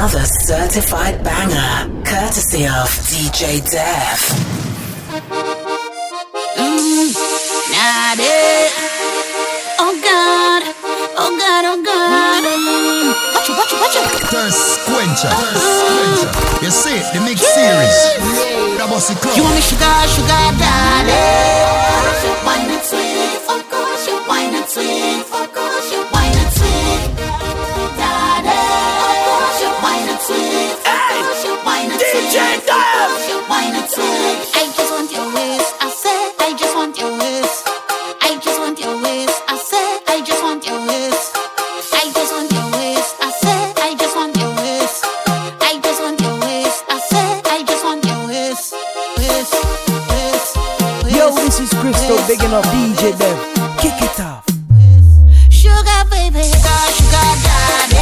another certified banger, courtesy of DJ Def. Oh God, oh God, oh God. Watch it. Thirst quencher. You see it, the mix series. You want me sugar, daddy? Wine and sweet, of course. You wine and sweet, of course. You wine and sweet, daddy. Of course you wine and sweet, of course you wine and sweet. DJ Def, you wine and sweet. I just want your ways. I said I just want your ways. I just want your ways. I said I just want your ways. I just want your ways. I said I just want your ways. I just want your ways. I said I just want your ways. Yo, this is Crystal bigging up DJ Def. Kick it off. Sugar baby, sugar daddy.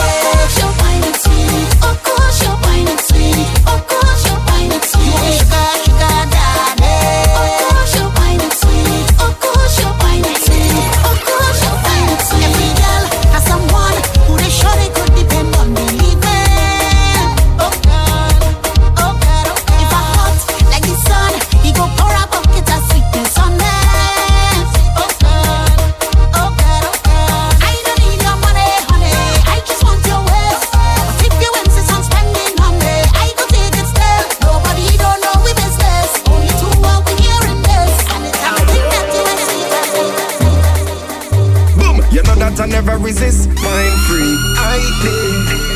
Of course you're wine and sweet. Of course you're wine and sweet. Of course you're wine and sweet. Sugar daddy. Of course you're wine and sweet. Of course you're wine and sweet. Of course you're wine and sweet. Every girl has someone who they sure they could depend on believing. Oh God, oh God, oh God. If I hot like the sun, he go pour a bucket of sweetness on me. I never resist, I'm free, I pay.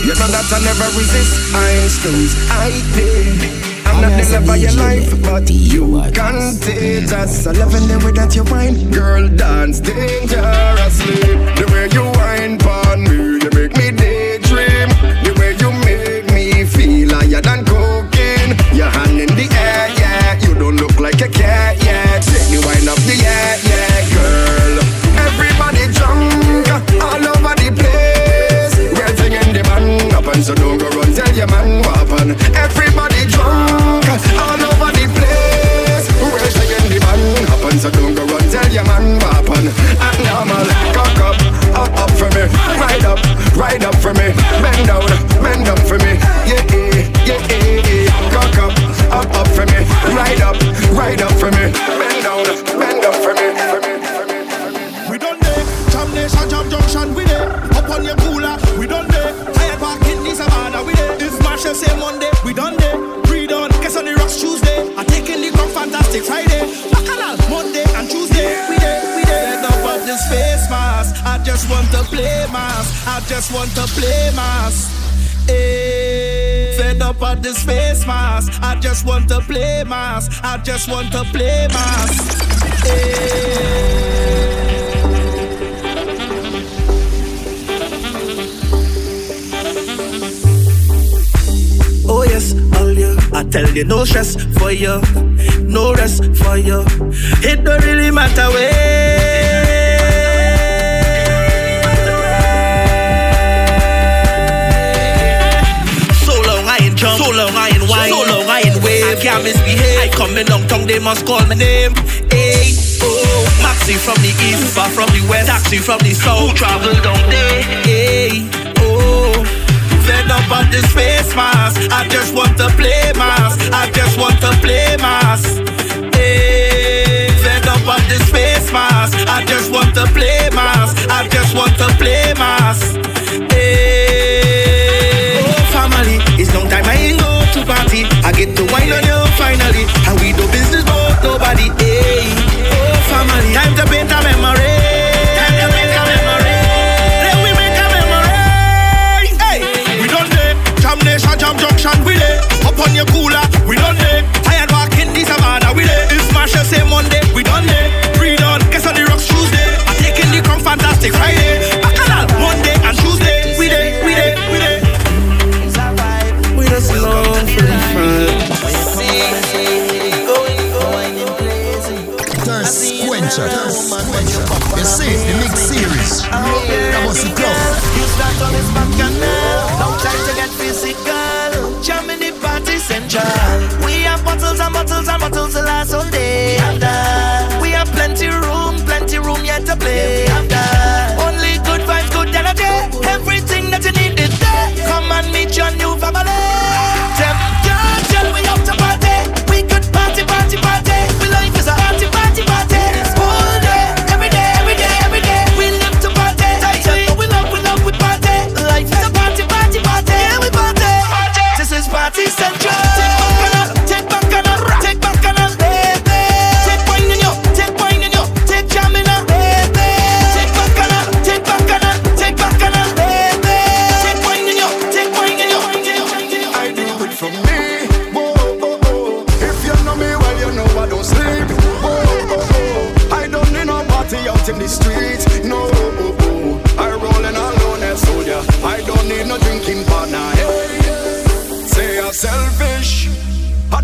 You know that I never resist, I'm stones, I pay. I'm not the love of your life, but you are contagious. I love the way that you whine, girl, dance dangerously. The way you whine upon me, you make me daydream. The way you make me feel higher than cocaine. Your hand in the air, yeah, you don't look like a cat, yeah. Take me wine up the air, yeah, girl. Everybody jump. All over the place, we're singing the man happen, so don't go run, tell your man what happen. Everybody drunk, all over the place, we're singing the man happen, so don't go run, tell your man what happen. Abnormal, cock up for me, ride up for me, bend down for me, yeah. Cock up for me, ride up for me, bend down for me. Jump junction with it, up on your cooler, we done day. Tired parking in Savannah with it. If Marshall say Monday, we done day. Breed on, guess on the rocks Tuesday. I taking the crop fantastic Friday. Bacchanal, Monday and Tuesday. We day. Get up off this face mask. I just want to play mask. Fed up at this face mask. I just want to play mask. Oh yes, all you, I tell you, no stress for you, no rest for you. It don't really matter where. So long I ain't jump, so long I ain't whine, so long I ain't wave. I can't misbehave, I come in long tongue, they must call my name. Hey, oh, Maxi from the east, Uber from the west, taxi from the south, who travel down there. Hey. Fed up on this face mask. I just want to play mask. Hey. Fed up on this face mask. I just want to play mask. Hey. Oh family, it's long time I ain't go to party. I get to wine on you finally, and we do business but nobody. Hey. Oh family, time to paint a memory. Jump junction with it, up on your cooler, we done it. Tired walking the Savannah with it. It's Marshall say Monday, we done it. Breed on, guess on the rocks Tuesday. I'm taking the crumb fantastic Friday. Bacchanal, Monday and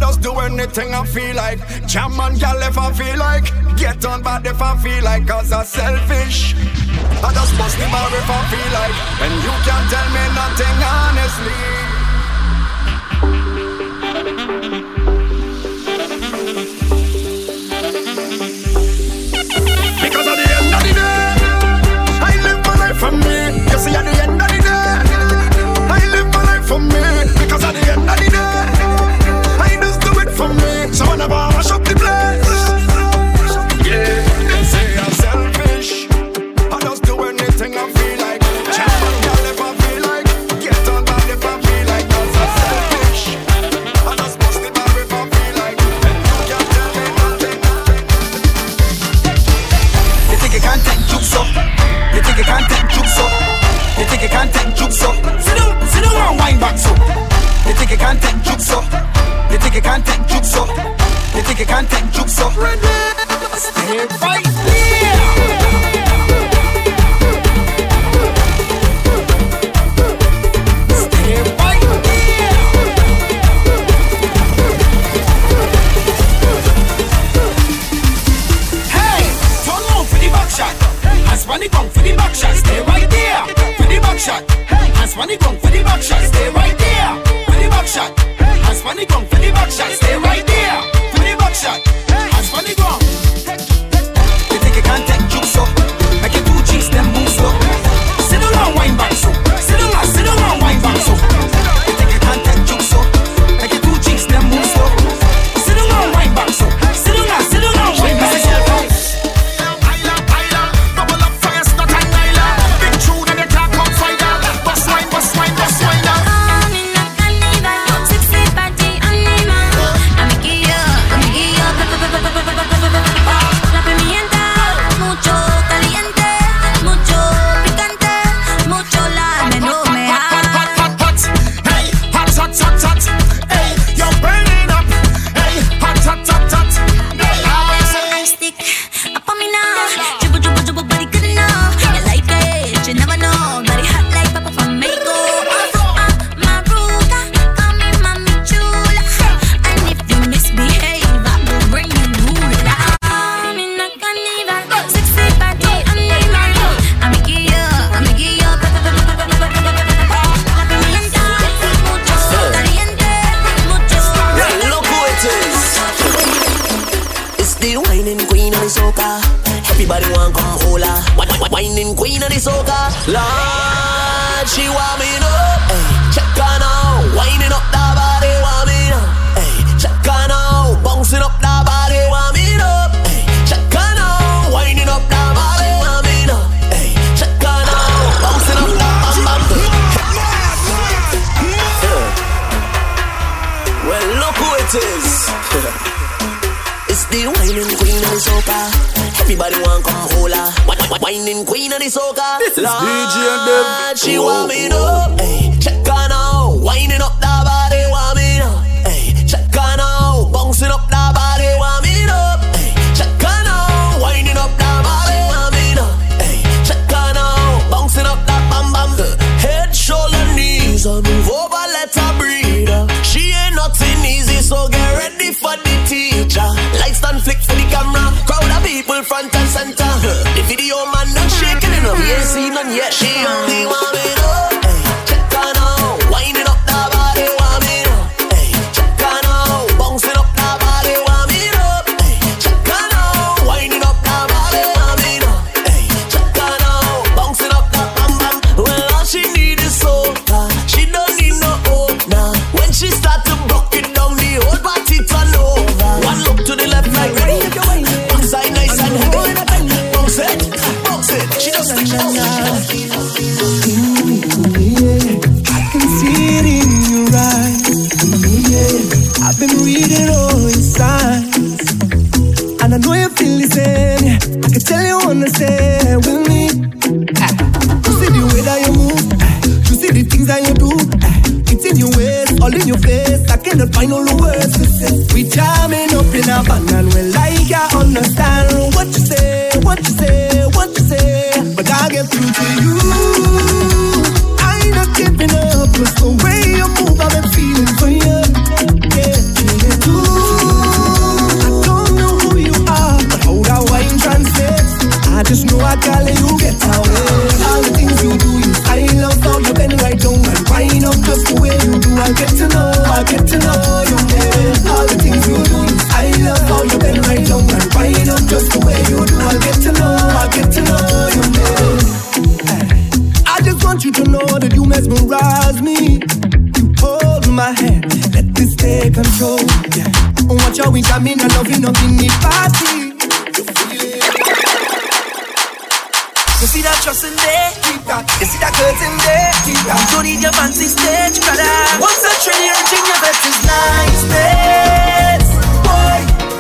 just do anything I feel like. Jam on y'all if I feel like. Get on bad if I feel like. Cause I'm selfish. I just bust the bar if I feel like. And you can't tell me nothing honestly. For me, you see at the end of the day, I live my life for me. Because at the end of the day, I just do it for me. So whenever I wash up the place, yeah, they say I'm selfish. I just do anything I feel like. Jump on y'all if I feel like. Get on bad if I feel like. Cause I'm selfish. I just bust it out if I feel like. And you can't tell me nothing. You think you can't take jokes up? You think you can't take jokes up? You think you can't take jokes up? Sit down and wind back so. You think you can't take jokes up? You think you can't take jokes up? You think you can't take jokes up? Stay right there. Swanny Kong for the back shot, stay right there. For the back shot, and Swanny Kong for the back shot, stay right there. For the back shot, and Swanny Kong for the back shot, stay right there. For the back shot, and Swanny Kong. You think you can't take jokes up? Make your two cheeks them move slow. Sit down and wind back so. Sit down and wind back so. You think you can't take jokes up? Make your two cheeks them move slow. Sit down and wind back so. Sit down and wind back so. I'm not giving up, just the way you move, I've been feeling for you. Yeah, yeah, yeah. I get to know you, yeah. All the things you do, I love how you bend right down and wind up just the way you do. I get to know you, yeah. I just want you to know that you mesmerize me. You hold my hand, let this take control, yeah. Watch your wings, I mean I love you, nothing need party. You see that trust in there, keep that. You see that curtain there, keep that. You don't need your fancy stage, brother. Once I train your chin, your best is nice, babe.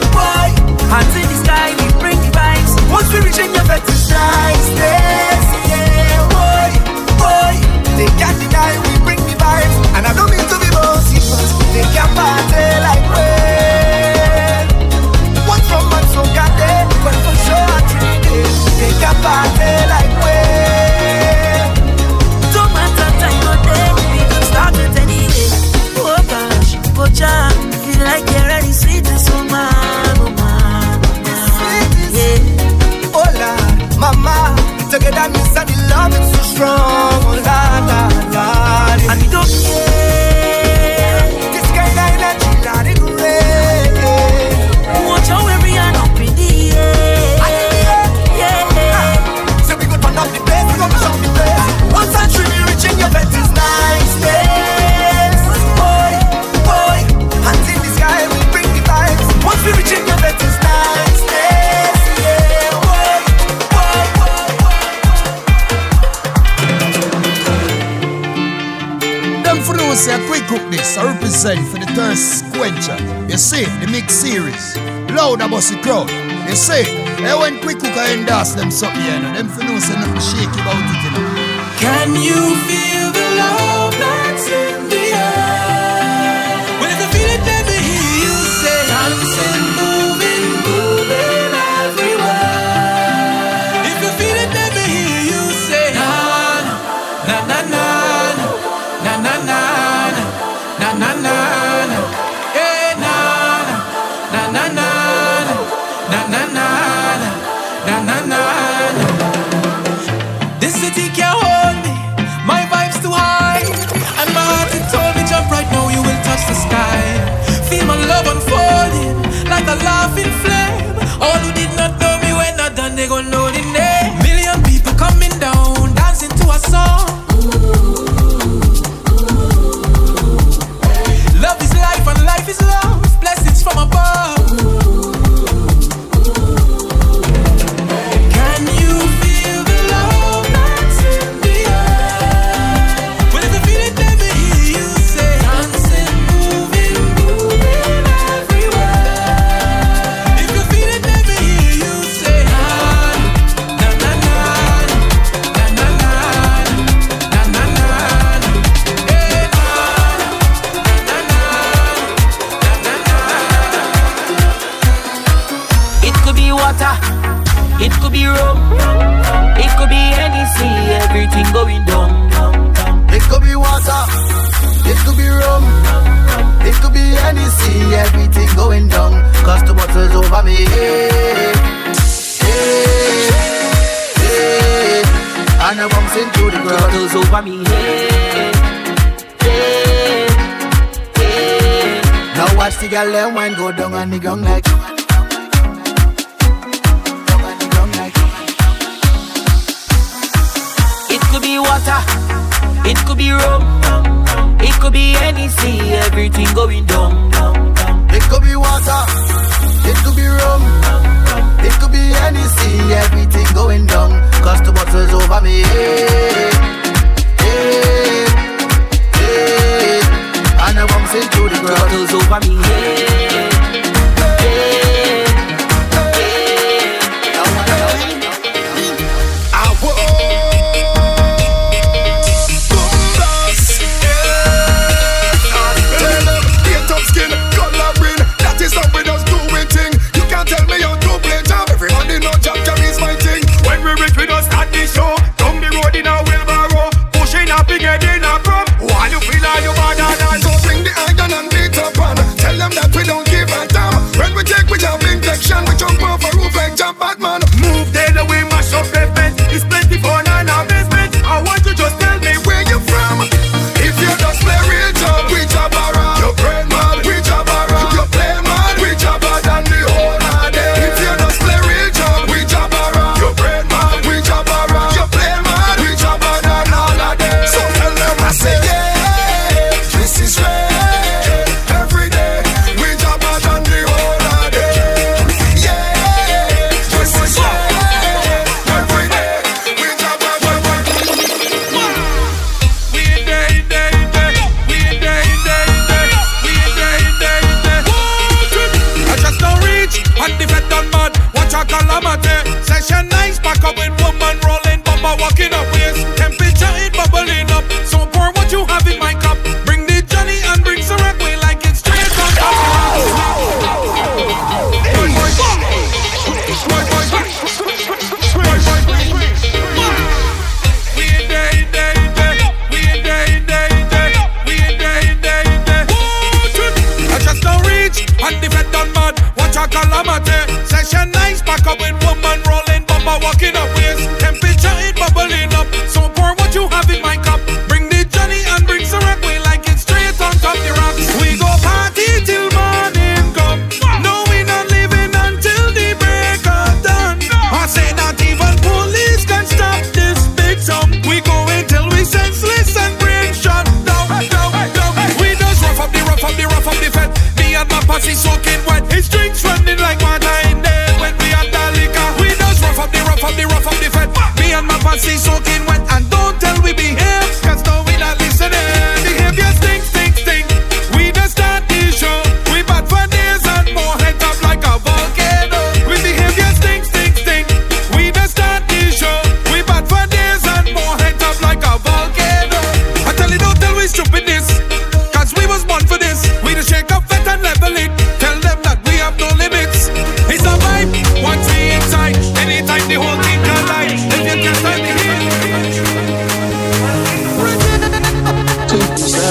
Boy, hands in the sky, we bring the vibes. Once we reach in, your best is nice, babe. Yeah, boy, they can't deny we bring the vibes. And I don't mean to be bossy, but they can't party like rain. What's wrong, man, so got there? But for sure, I treat it. They can't party. Feel like you're already sweet as so mama. Sweet, yeah. Oh la, mama. Together me and the love is so strong. Oh la. And you don't care. This kind of energy, that is great. Watch how every hand up in the air. Yeah. So we go turn up the bass, we go push up the bass. Once I treat me rich in your bed is nice, yeah. We reach in your bed to stand, stay, yeah, boy. Them for those say quick cook this, I represent for the thirst quencher. You see, the mix series, loud about the crowd. You see, hey, when quick cook I endorse them something, you know, them for those say nothing shaky about it, you know. Can you feel the love that's in the air? They gon' know the name. Million people coming down, dancing to a song. Love is life and life is love. Blessings from above. Can you feel the love that's in the air? Well, if you feel it, let me hear you say, dancing, moving, moving everywhere. If you feel it, let me hear you say. It could be rum, it could be Hennessy, everything going down. It could be water, it could be rum, it could be Hennessy, everything going down. 'Cause the bottle's over me. Hey. And I bumps into the ground. The bottle's over me. Hey. Now watch the girl and wine go down on the ground like. Water, it could be rum, it could be Hennessy, everything going down. It could be water, it could be rum, it could be Hennessy, everything going down. 'Cause the bottle's over me. Hey. And I bumps into the ground. Bottle's over me. That we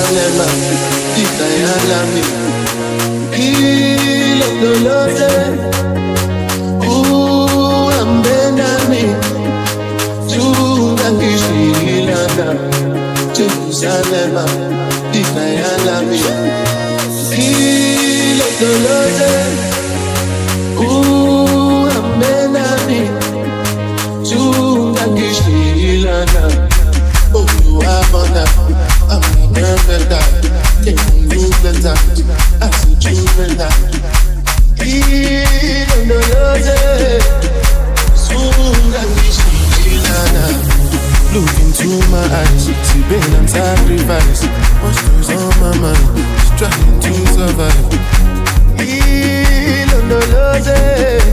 alema, tita ya alami. Hilo lolote kuwa mbendami, tunakishilana. Jerusalema, tita ya alami. Hilo lolote kuwa mbendami, tunakishilana. Oh, you have on that. I'm a girl that can't move the time. I see children that eat on the logic. Soon that we see Lana. Look into my eyes. See pain and sacrifice. What's those on my mind? She's trying to survive. Eat on the logic.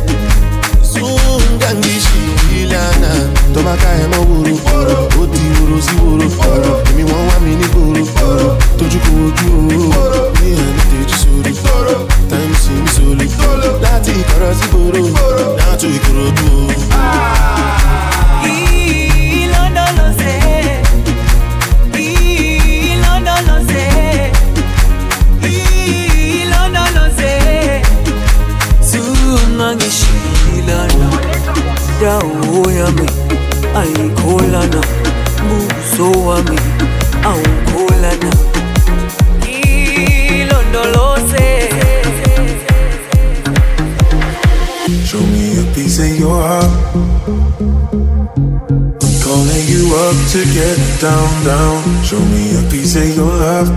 Down, down, show me a piece of your love.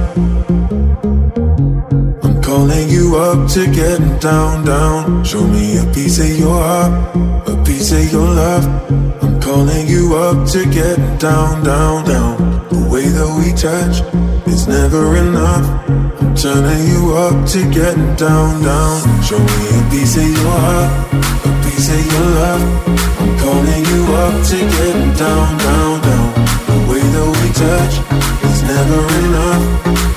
I'm calling you up to get down, down. Show me a piece of your heart, a piece of your love. I'm calling you up to get down, down, down. The way that we touch is never enough. I'm turning you up to get down, down. Show me a piece of your heart, a piece of your love. I'm calling you up to get down, down, down. Though we touch, it's never enough.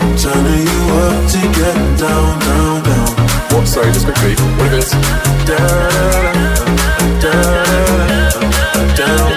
I'm turning you up to get down, down, down. What? Sorry, just quickly. What if it's da da da da da da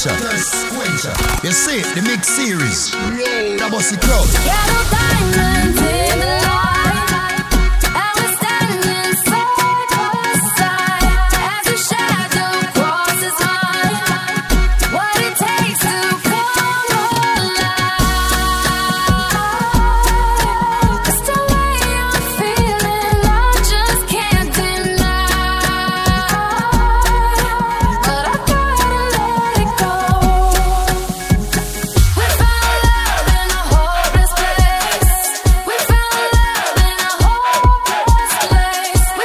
The Squencher. You see, the mix series. Yay. that bossy crowd. Yeah, the diamonds in the light, and we're standing side by side as your shadow crosses mine. What it takes to come alive. It's the way I'm feeling, I just can't deny. But I gotta let it go. We found love in a hopeless place. We found love in a hopeless place. We found love in a hopeless place. We found love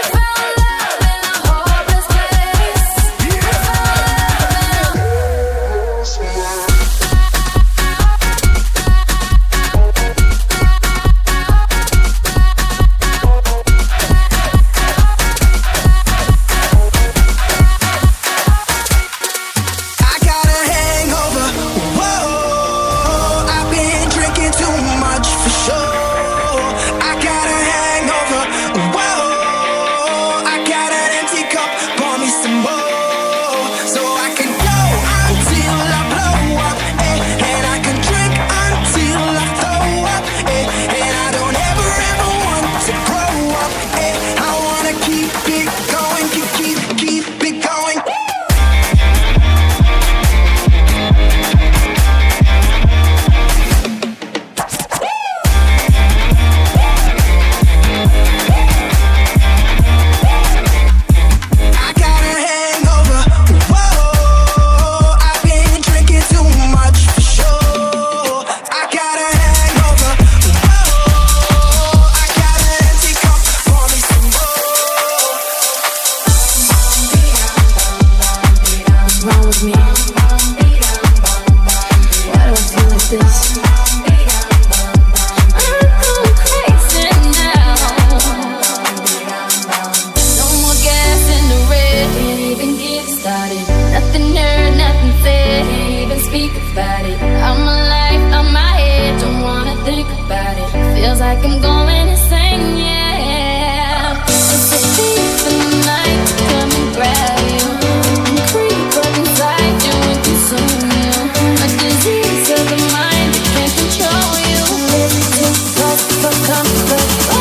in a hopeless place. I got a hangover. Whoa, I've been drinking too much for sure. I got a hangover. Whoa, I got an empty cup. Pour me some more, so I can go until I blow up, eh, and I can drink until I throw up, eh, and I don't ever ever want to grow up, eh. I wanna keep it going, keep it going. I got a hangover. Whoa, I've been drinking too much for sure. I got a hangover. Whoa, I got an empty cup. Pour me some more. What's wrong with me? Why do I feel like this? I'm going crazy now. No more gas in the red, can't even get started. Nothing heard, nothing said, can't even speak about it. I'm alive, on my head, don't wanna think about it. Feels like I'm going insane, yeah. It's a thief in the night, come and grab you, and creep up inside you and consume you. A disease of the mind that can't control you. It's too close for comfort. Oh.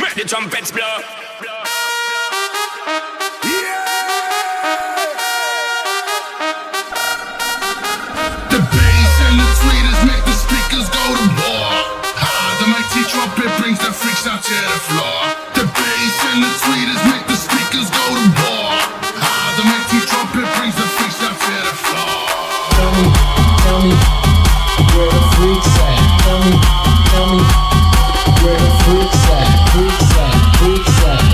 Make the trumpets blow. The bass and the tweeters make the speakers go to war. The mighty trumpet brings the freaks out to the floor. The bass and the tweeters make the speakers go to war. The mighty trumpet brings the freaks out to the floor. Tell me, where the freaks at? Tell me, where the freaks at? Freaks at, freaks at.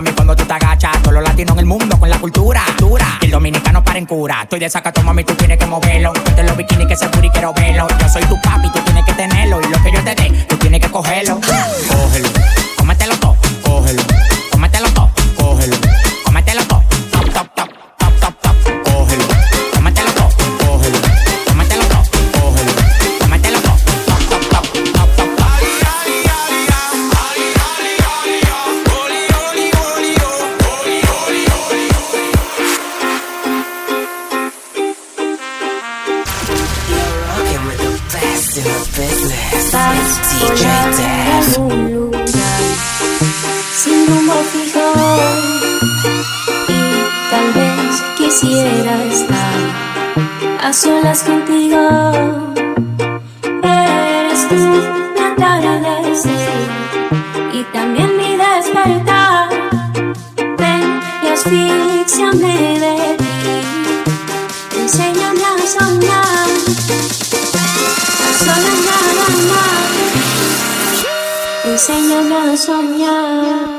mami, cuando tú te agachas. Todos los latinos en el mundo con la cultura dura. El dominicano para en cura. Estoy de sacato, mami, tú tienes que moverlo. Ponte los bikinis que se puri, quiero verlo. Yo soy tu papi, tú tienes que tenerlo. Y lo que yo te dé, tú tienes que cogerlo. Cógelo, cómetelo todo, cógelo. Cómetelo todo, cógelo. Cómetelo todo, top, top, top, top, top, top. Cógelo, cómetelo todo, cógelo. Cómetelo todo, cógelo. Cómetelo todo, top, top, top, top, top, top. You're rocking with the best in the business. It's DJ Def. Sin rumbo fijo, y tal vez quisiera estar a solas contigo. Eres tú mi atardecer y también mi despertar. Ven y asfíxiame de ti, enséñame a soñar. A solas nada más, enséñame a soñar.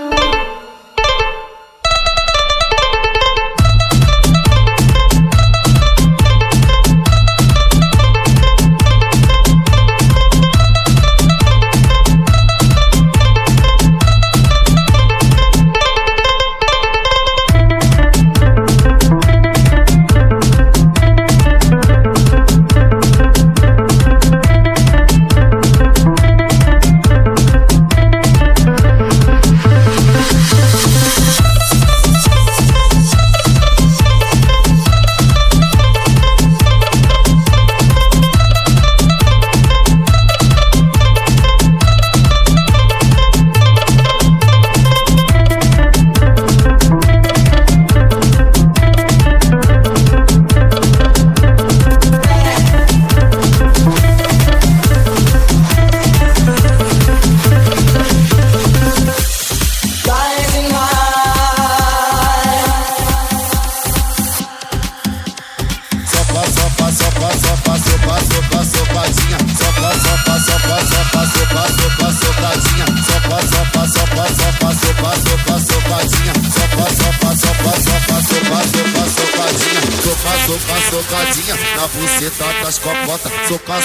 Socadinha na buceta das copotas,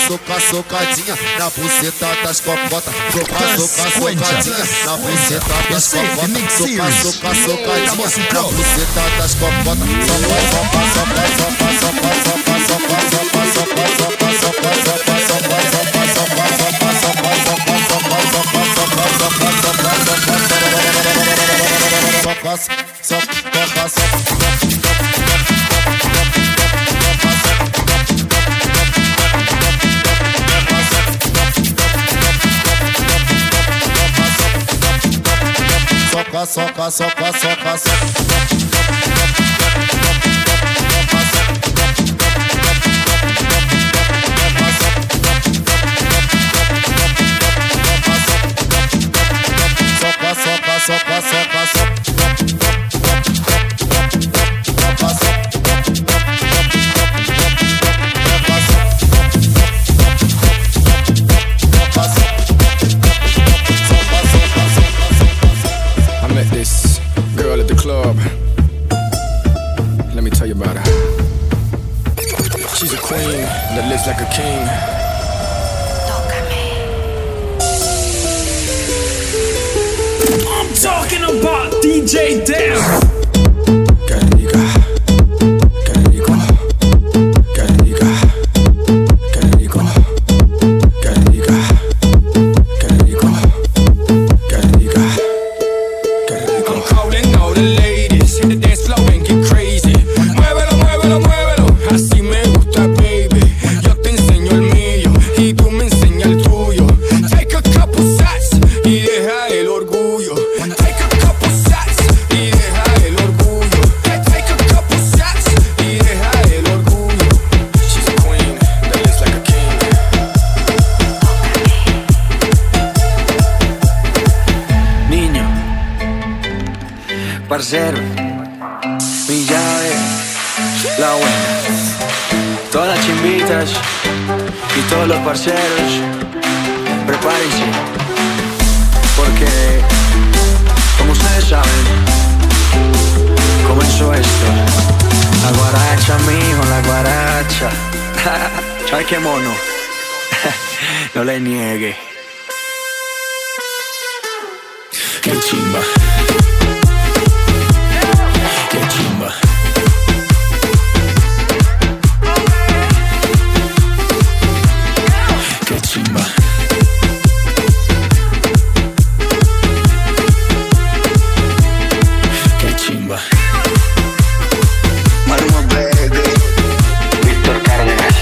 socadinha na buceta das copotas, socadinha na buceta das copotas, soca, soca, soca, soca. Prepárense, porque como ustedes saben, Ay, qué mono. No le niegue. Qué chimba. Qué chimba. Qué chimba. Qué chimba. Maluma baby, Víctor Cárdenas.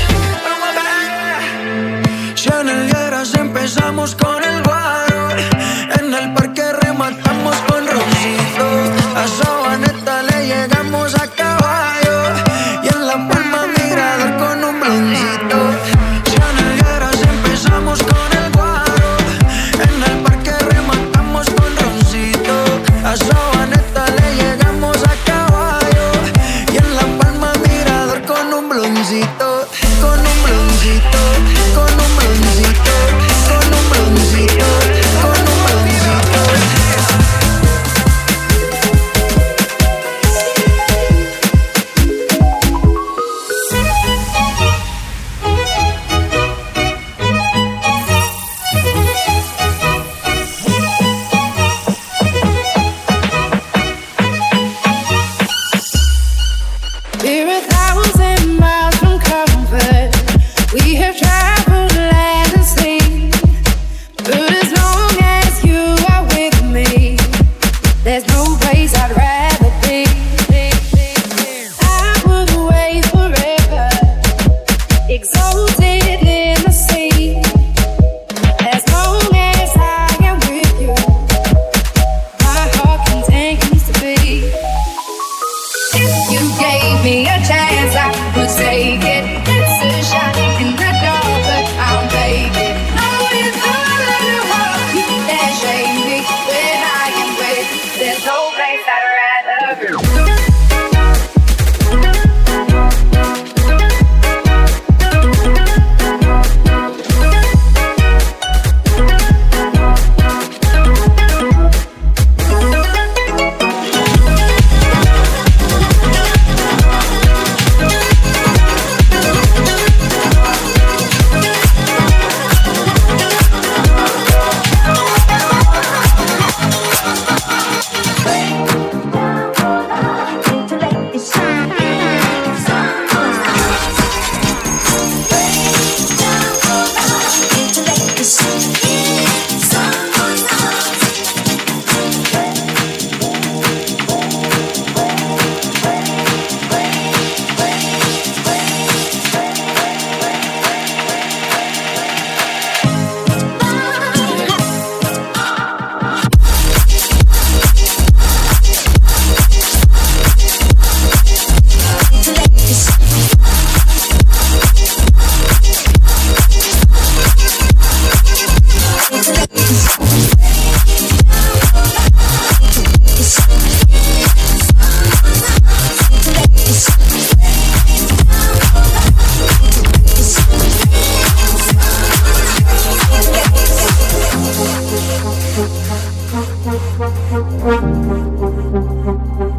Ya en el Lleras empezamos con el guaro. En el parque rematamos con roncito. A Sabaneta le llegamos a caballo. Y en la Palma Mirador con un broncito. Ya en el Lleras empezamos con el guaro. En el parque rematamos con roncito. A Sabaneta le llegamos a caballo. Y en la Palma Mirador con un broncito. Con un broncito. Con un broncito. Con un broncito. Con un broncito.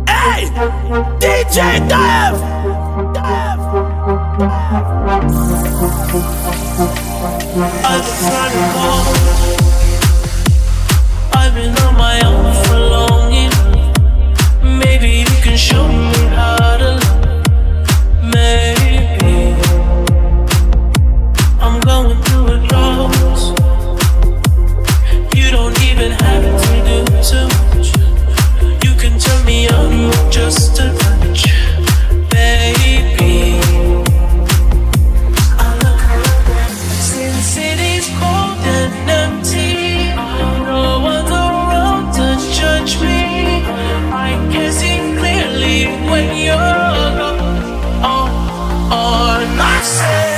Hey, DJ Def! As the sun falls, I've been on my own for long enough. Maybe you can show me how to love. Maybe I'm going through a drought. You don't even have to do too much. You can turn me on just a touch, baby. I look around. Since it is cold and empty, no one's around to judge me. I can see clearly when you're on my side.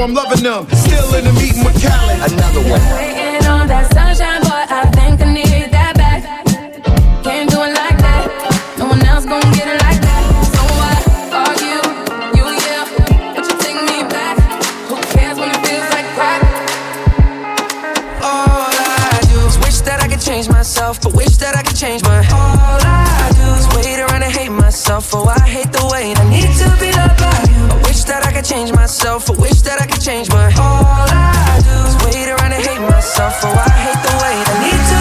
I'm loving them, still in the meeting with Cali. Another one. Waiting on that sunshine, boy, I think I need that back. Can't do it like that. No one else gon' get it like that. So why are you yell, but you take me back? Who cares when it feels like crap? All I do is wish that I could change myself, but wish that I could change my head. All I do is wait around and hate myself, oh, I hate the way I need to be loved by you. I wish that I could change myself, I wish that I could change my. All I do is wait around and hate myself, oh, I hate the way I need to.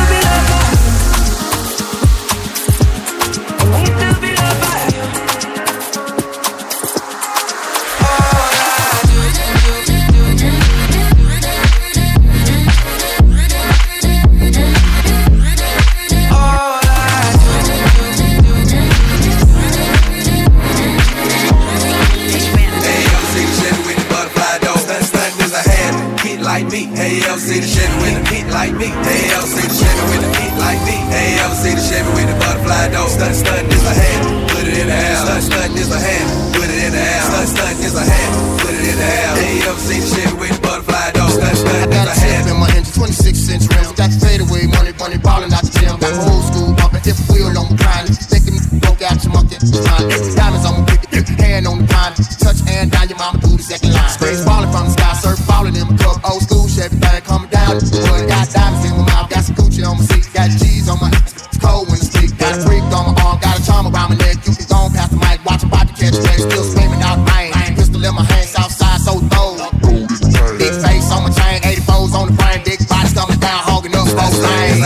like me? Hey, ever seen a Chevy with a pit like me? Hey, ever seen a Chevy with a pit like me? Hey, ever seen a Chevy with a butterfly dog? Stunt is a hand, put it in the air. Stunt is a hand, put it in the air. Stunt is a hand, put it in the air. Hey, ever seen a Chevy with a butterfly dog? Stunt is a hand. I got a in my engine, 26-inch rims, got the fadeaway money ballin' out the gym, got the old school bumpin', if a wheel on the grind, thinking broke out your monkey, diamonds on my picket, hand on the pine, touch hand down your mama do the second line. Space ballin' from the sky, surf ballin' in my cup, old school Chevy thing coming down. Boy, got diamonds in my mouth, got some Gucci on my seat, got G's on my ass, it's cold when it's thick, got a freak on my arm, got a charm around my neck, you can go past the mic, watch about to catch tracks, still screaming out pain, pistol in my hand, Southside so bold, big face on my chain, 84s on the brain, big body coming down, hogging up both lanes.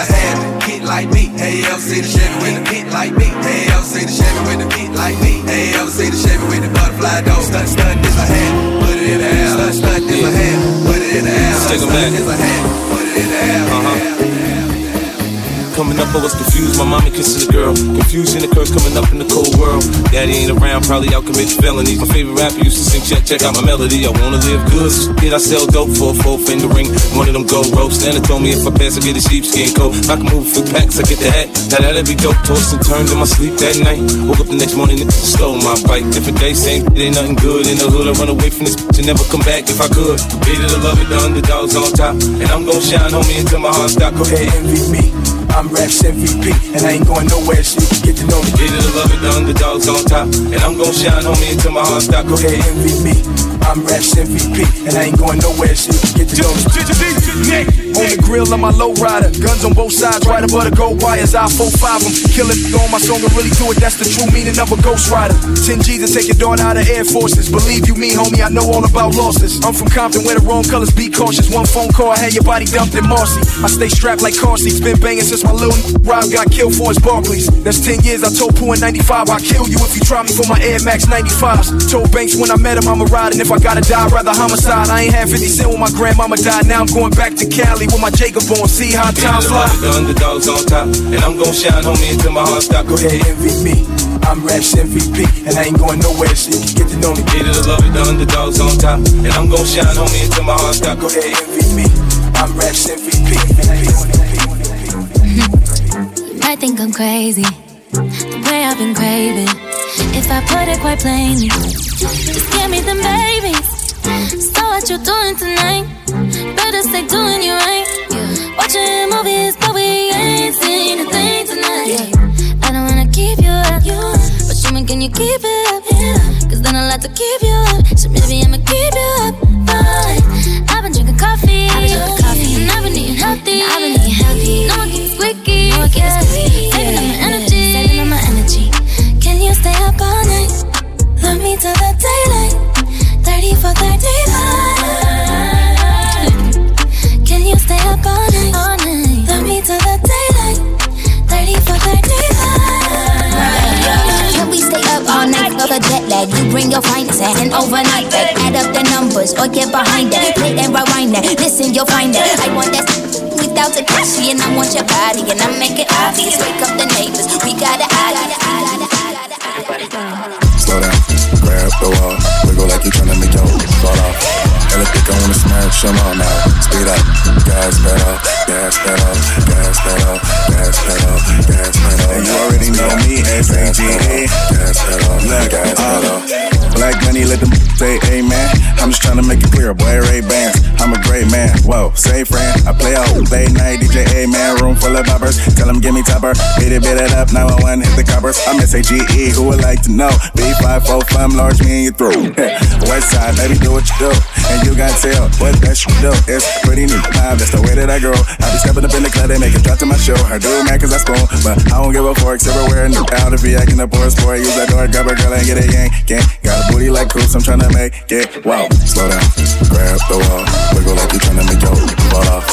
Like me, hey, ever see the Chevy with a pit like me? Hey, ever see the Chevy with a pit like me? Hey, ever see the Chevy with a butterfly dog? Stunt is a hand, put it in the air. Stunt is a hand, put it in the air. Stunt is a hand, put it in the air. Coming up, I was confused. My mommy kissing a girl. Confusion occurs coming up in the cold world. Daddy ain't around, probably out commit felonies. My favorite rapper used to sing, check out my melody. I wanna live good. Did I sell dope for a four-finger ring? One of them gold ropes. Nana told me if I pass, I get a sheepskin coat. If I can move a few packs, I get the hat. Now that'd be dope. Tossed and turned in my sleep that night. Woke up the next morning and stole my bike. Different day, same shit, ain't nothing good. In the hood, I run away from this bitch and never come back if I could. Hated to love it, the underdog's on top. And I'm gon' shine, homie, until my heart stop. Go ahead, envy me. I'm Raps MVP, and I ain't going nowhere, so you can get to know me. Get it, I love it, the underdog's on top. And I'm gon' shine on me until my heart stops. Go ahead, envy me. I'm Raps MVP, and I ain't going nowhere, so you can get to know me. On the grill on my lowrider, guns on both sides, right above the gold wires. I 4-5 them, killing on my song and really do it. That's the true meaning of a ghost rider. 10 G's to take your daughter out of Air Forces. Believe you me, homie, I know all about losses. I'm from Compton, where the wrong colors, be cautious. One phone call, I had your body dumped in Marcy. I stay strapped like car seats, been banging since my little Rob got killed for his Barclays. That's 10 years, I told Pooh in 95, I'll kill you if you try me for my Air Max 95s. Told Banks when I met him I'ma ride, and if I gotta die, I'd rather homicide. I ain't had 50 cent when my grandmama died, now I'm going back to Cali with my Jacob on, see how time fly. The underdog's on top, and I'm gon' shine on me until my heart stop. Go ahead, envy me. I'm Raps MVP, and I ain't going nowhere, so you can get to know me. Get it, I love it, the underdog's on top, and I'm gon' shine on me until my heart stop. Go ahead, envy me. I'm Raps MVP, and I ain't going nowhere. I think I'm crazy, the way I've been craving. If I put it quite plainly, just give me them babies. So what you doing tonight? Better stay doing you right. Watching movies, but we ain't seen a thing tonight. I don't wanna keep you up, but show me, can you keep it up? Cause then I'll have to keep you up, so maybe I'ma keep you up. But I've been drinking coffee, and I've been eating healthy. No one keeps squeaky. Saving up my energy, Can you stay up all night? Love me till the daylight. 30 for 39. Can you stay up all night? Love me till the daylight. 30 for 39. Can we stay up all night for the jet lag? You bring your finest and overnight bag. Add up the numbers or get behind it. Play and rewind it. Listen, you'll find it. I want that. Without the cash, and I want your body, and I make it obvious. Wake up the neighbors, we gotta slow down, grab the wall, wiggle like you tryna make your fall off. Hella thick, I wanna smash them all now. Speed up, gas pedal, gas pedal, gas pedal, gas pedal, gas pedal. And you already know me, S-A-G-A. Gas pedal, gas pedal. Black money, let them say amen. I'm just tryna make it clear, boy, Ray-Bans. I'm a great man, whoa, say friend. I play all late night, DJ A-man, room full of boppers. Tell them give me topper, beat it up, 911, hit the coppers. I'm S-A-G-E, who would like to know? B545, I'm large, me and you through. West side, baby, do what you do. And you got tell what that shit do. It's pretty neat, that's the way that I grow. I be stepping up in the club, they make it drop to my show. I do man, cause I spoon, but I don't give a fork. Everywhere in the out of be acting the poorest boy. Use that door, grab a girl and get a yank, yank. Got a booty like Coops, I'm tryna make it wow. Slow down, grab the wall, wiggle like you tryna make your fall off.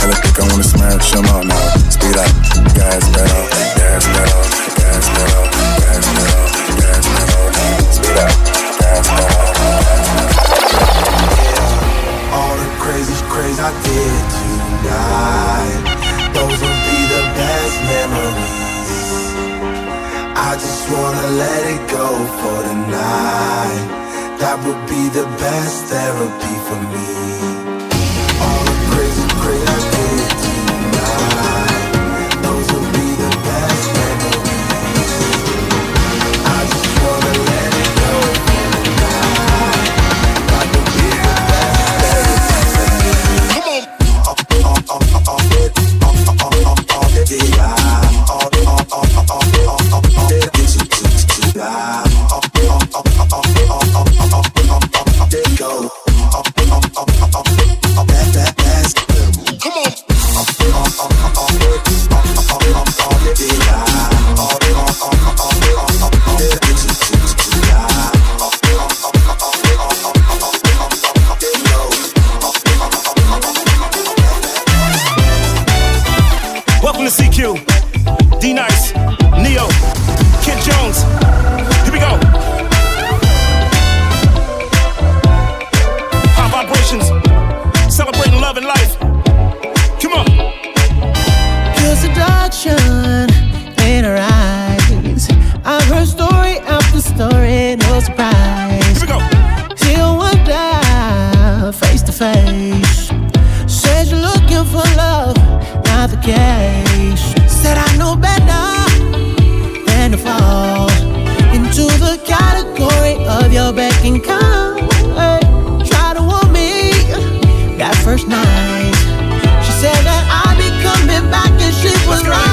Hella thick, I wanna smash them all now. Speed up, gas pedal, gas pedal, gas pedal, gas pedal, gas pedal. Speed up, gas pedal, gas pedal. All the crazy, I did tonight. Those will be the best memories. I just wanna let it go for the night. That would be the best therapy for me. All Q, D-Nice, Neo, Kid Jones. Here we go. High vibrations, celebrating love and life. Come on. Your seduction in her eyes. I've heard story after story, no surprise. Here we go. Till one day, face to face. Said you're looking for love, not the case. Said I know better than to fall into the category of your beck and call. Hey, try to want me that first night. She said that I'd be coming back and she was right.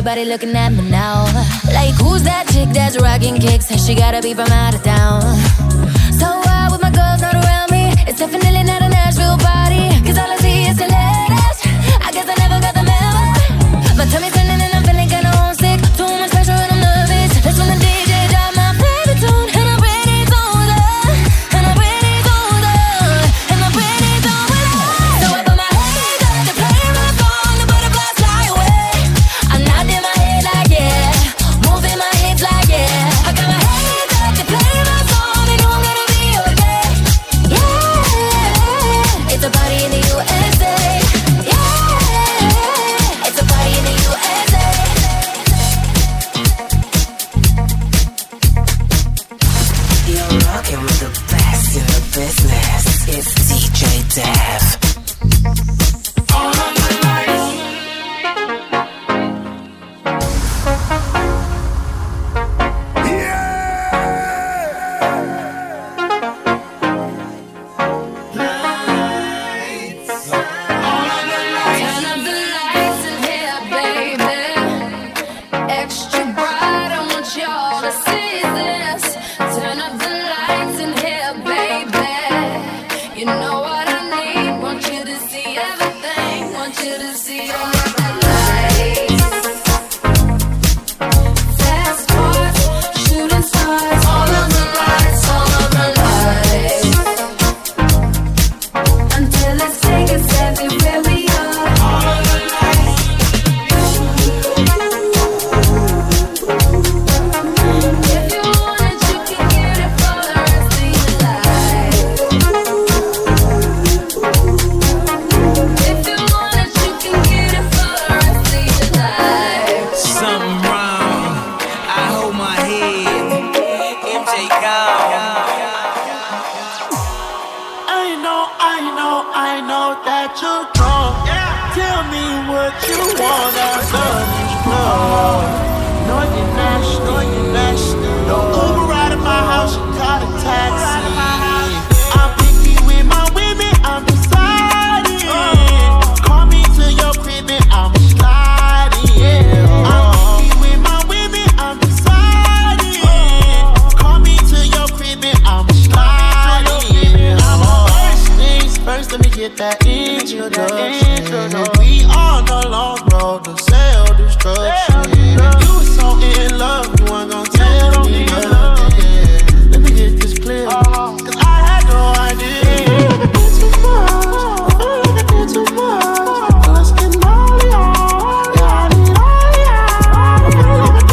Everybody looking at me now, like who's that chick that's rocking kicks? She gotta be from out of town. So wild with my girls not around me. It's definitely not a Nashville party, 'cause all I see is the ladies. I guess I never got the memo. My tummy's turning and I'm feeling kinda homesick. Too much pressure and I'm nervous. That's when the DJ dropped my favorite tune. Want you to see all my lights. you want that love. North and National, Don't Uber out of my house, you call a taxi. I'm picky with my women, I'm deciding. Call me to your crib and I'm sliding. I'm picky with my women, I'm deciding. Call me to your crib and I'm sliding. First things first, let me get that introduction. We on the long road to self-destruction. You so in love, you ain't gon' tell me nothing. Let me get this clear, 'cause I had no idea. You're a bit too much, you're a bit too much. Let's get lonely on, you're a bit too much, you're a bit too much.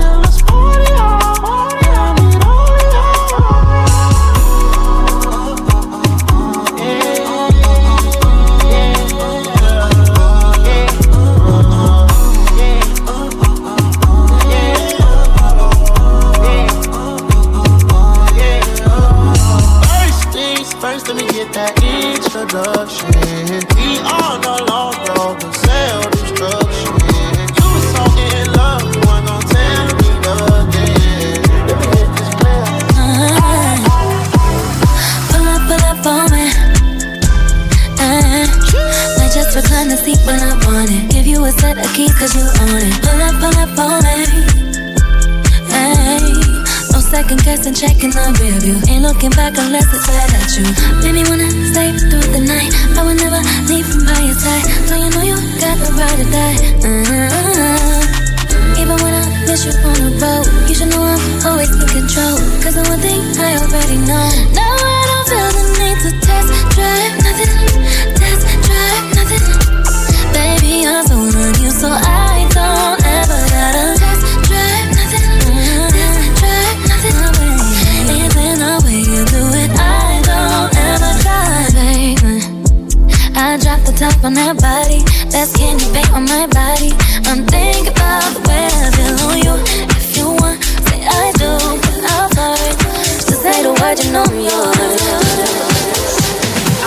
Yeah, let's party on, I need introduction. We on the long road to self-destruction. You was so in love, you ain't gon' tell me nothing. Let me get this clear. Pull up on me. Might just recline the seat when I want it. Give you a set of keys 'cause you own it. Pull up on me. No second guessing, checking the review. Ain't looking back unless it's right at you. Made me wanna stay through the night. I would never leave from by your side. So you know you got the right to die. Even when I miss you on the road, you should know I'm always in control. 'Cause the one thing I already know. Now I don't feel the need to test drive nothing. Test drive nothing. Baby, I'm so on you, so I don't ever gotta test drive nothing. Even the way you do it, I don't ever try, baby. I drop the top on that body, that skinny paint on my body. I'm thinking about the way I feel on you. If you want, say I do, without hurt. Just say the word, you know I'm yours.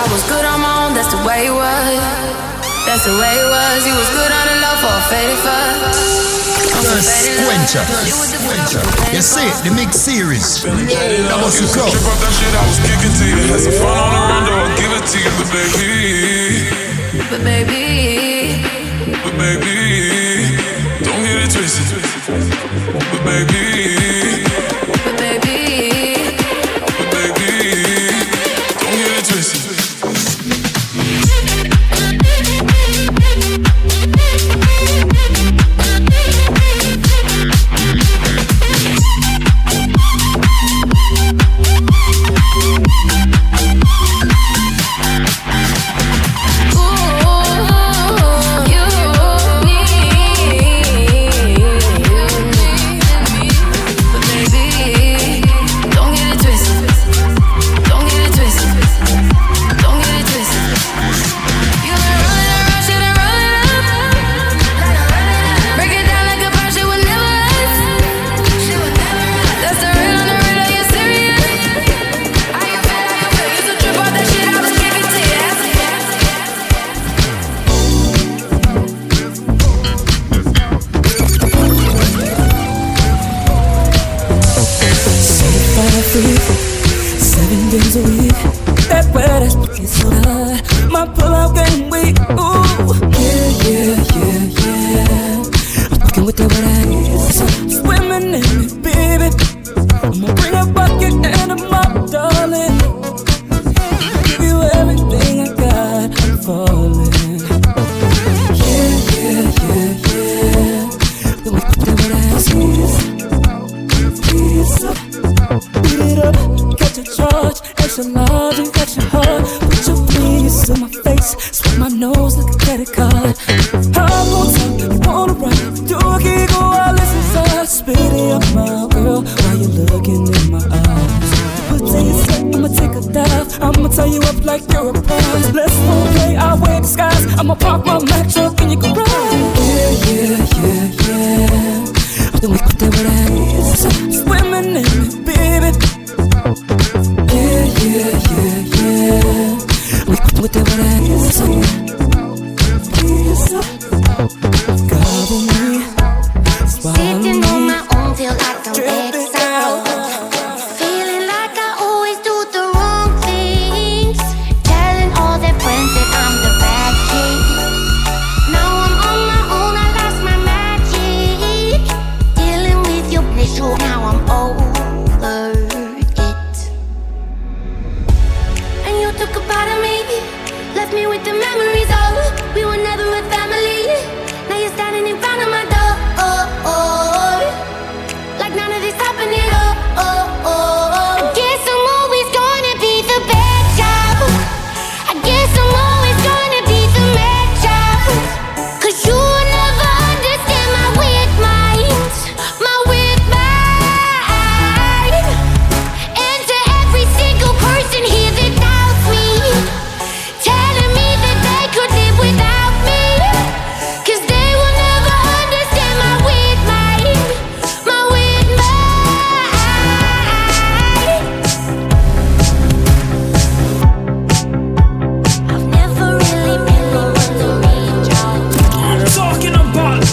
I was good on my own, that's the way it was. That's the way it was. You was good on the low for a faded fuck. You see it, the mix series. That was your call. Trip off that shit, I was kicking to you. Had some fun on the rondo, I'll give it to you. But baby, don't get it twisted. But baby, don't get it twisted. With the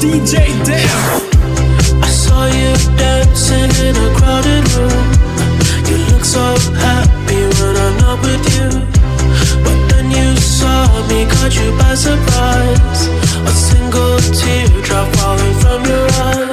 DJ Def. I saw you dancing in a crowded room. You look so happy when I'm not with you. But then you saw me, caught you by surprise. A single teardrop falling from your eye.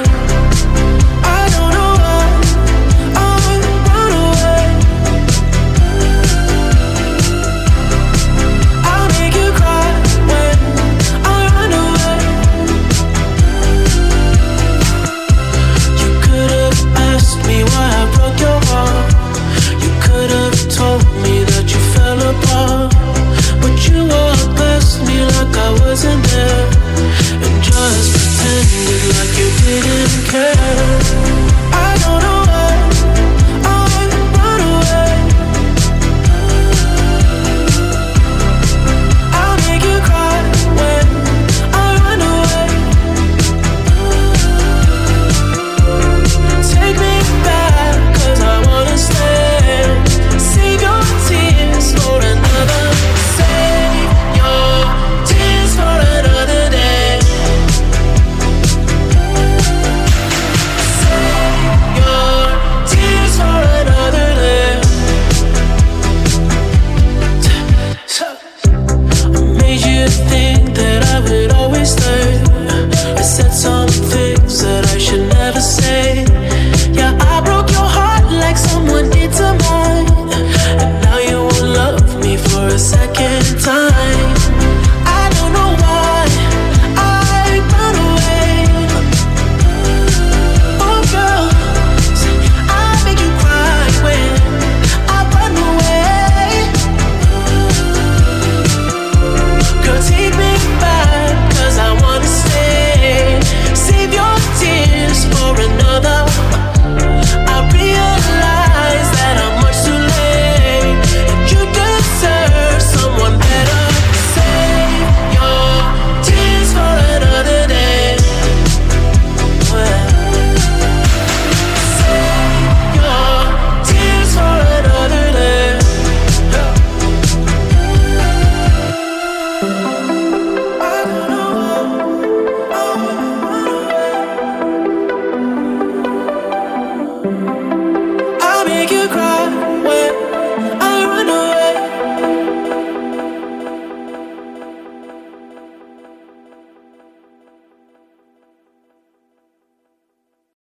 Isn't there?